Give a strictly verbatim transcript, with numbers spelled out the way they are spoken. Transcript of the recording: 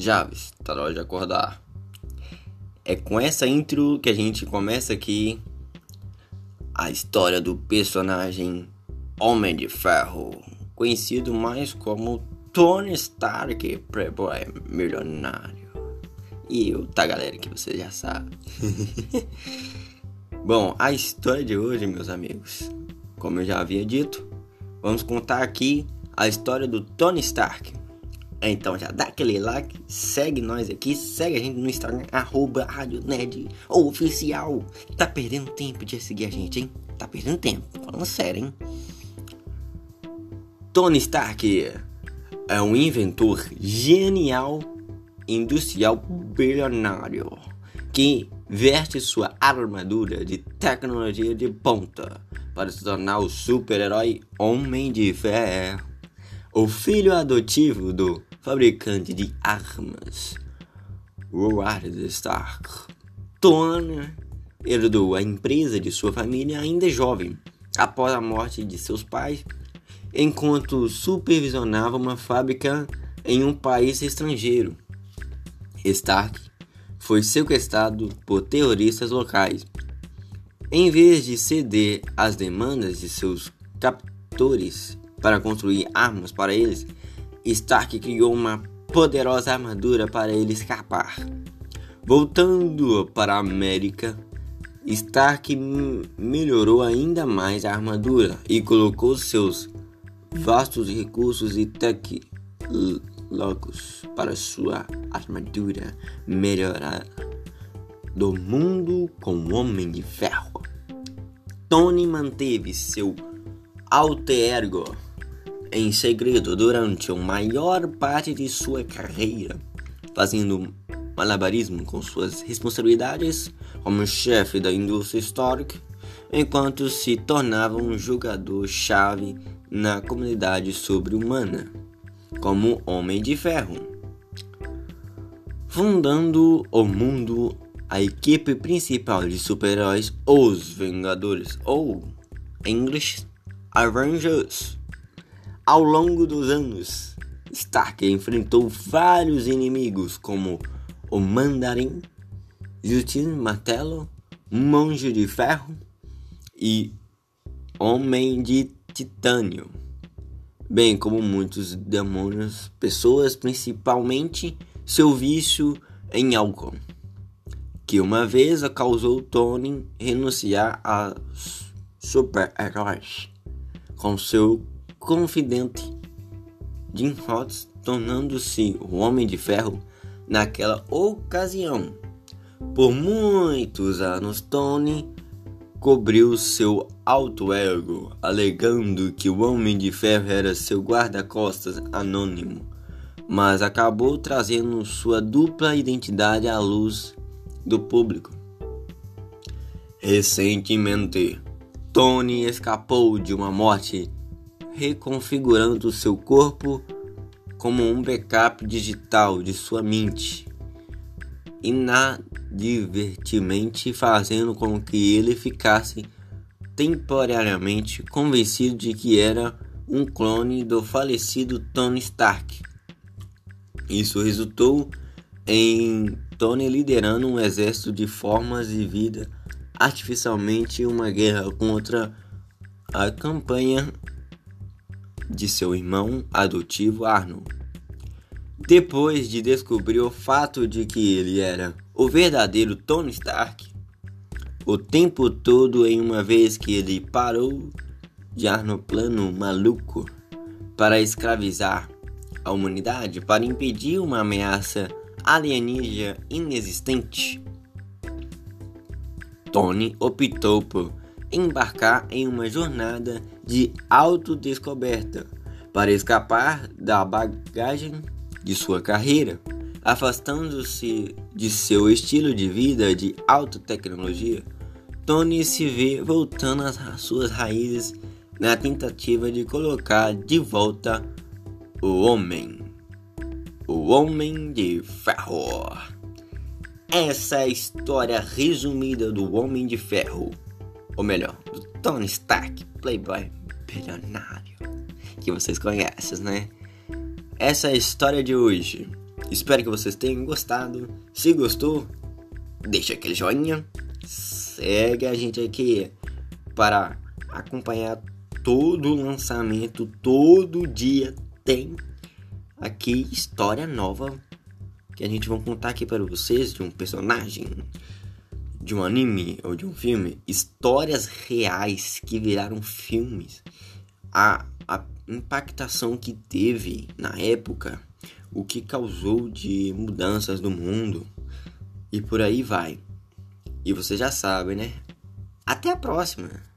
Javes, tá na hora de acordar. É com essa intro que a gente começa aqui a história do personagem Homem de Ferro, conhecido mais como Tony Stark, playboy milionário. E eu, tá galera, que você já sabe. Bom, a história de hoje, meus amigos, como eu já havia dito, vamos contar aqui a história do Tony Stark. Então já dá aquele like, segue nós aqui, segue a gente no Instagram, arroba Rádio Nerd Oficial. Tá perdendo tempo de seguir a gente, hein? Tá perdendo tempo, falando sério, hein? Tony Stark é um inventor genial, industrial, bilionário, que veste sua armadura de tecnologia de ponta para se tornar o super-herói Homem de Ferro. O filho adotivo do fabricante de armas, Warde Stark, Tony herdou a empresa de sua família ainda jovem, após a morte de seus pais, enquanto supervisionava uma fábrica em um país estrangeiro. Stark foi sequestrado por terroristas locais. Em vez de ceder às demandas de seus captores para construir armas para eles, Stark criou uma poderosa armadura para ele escapar. Voltando para a América, Stark m- melhorou ainda mais a armadura e colocou seus vastos recursos e tecnologias para sua armadura melhorar do mundo com Homem de Ferro. Tony manteve seu alter ego em segredo durante a maior parte de sua carreira, fazendo malabarismo com suas responsabilidades como chefe da indústria Stark, enquanto se tornava um jogador-chave na comunidade sobre-humana, como Homem de Ferro. Fundando o mundo, a equipe principal de super-heróis, os Vingadores, ou, em inglês, Avengers. Ao longo dos anos, Stark enfrentou vários inimigos como o Mandarin, Jutin Martelo, Monge de Ferro e Homem de Titânio, bem como muitos demônios, pessoas, principalmente seu vício em álcool, que uma vez causou Tony renunciar a super-heróis, com seu confidente Jim Rhodes, tornando-se o Homem de Ferro naquela ocasião. Por muitos anos, Tony cobriu seu alter ego, alegando que o Homem de Ferro era seu guarda-costas anônimo, mas acabou trazendo sua dupla identidade à luz do público. Recentemente, Tony escapou de uma morte, reconfigurando seu corpo como um backup digital de sua mente, inadvertidamente fazendo com que ele ficasse temporariamente convencido de que era um clone do falecido Tony Stark. Isso resultou em Tony liderando um exército de formas de vida artificialmente uma guerra contra a campanha de seu irmão adotivo Arnold. Depois de descobrir o fato de que ele era o verdadeiro Tony Stark, o tempo todo em uma vez que ele parou de Arnold plano maluco para escravizar a humanidade para impedir uma ameaça alienígena inexistente, Tony optou por embarcar em uma jornada de autodescoberta para escapar da bagagem de sua carreira, afastando-se de seu estilo de vida de alta tecnologia. Tony se vê voltando às suas raízes na tentativa de colocar de volta o homem, o Homem de Ferro. Essa é a história resumida do Homem de Ferro, ou melhor, do Tony Stark, playboy bilionário, que vocês conhecem, né? Essa é a história de hoje. Espero que vocês tenham gostado. Se gostou, deixa aquele joinha. Segue a gente aqui para acompanhar todo o lançamento. Todo dia tem aqui história nova que a gente vai contar aqui para vocês, de um personagem, de um anime ou de um filme. Histórias reais que viraram filmes. A, a impactação que teve na época, o que causou de mudanças no mundo e por aí vai. E vocês já sabem, né? Até a próxima!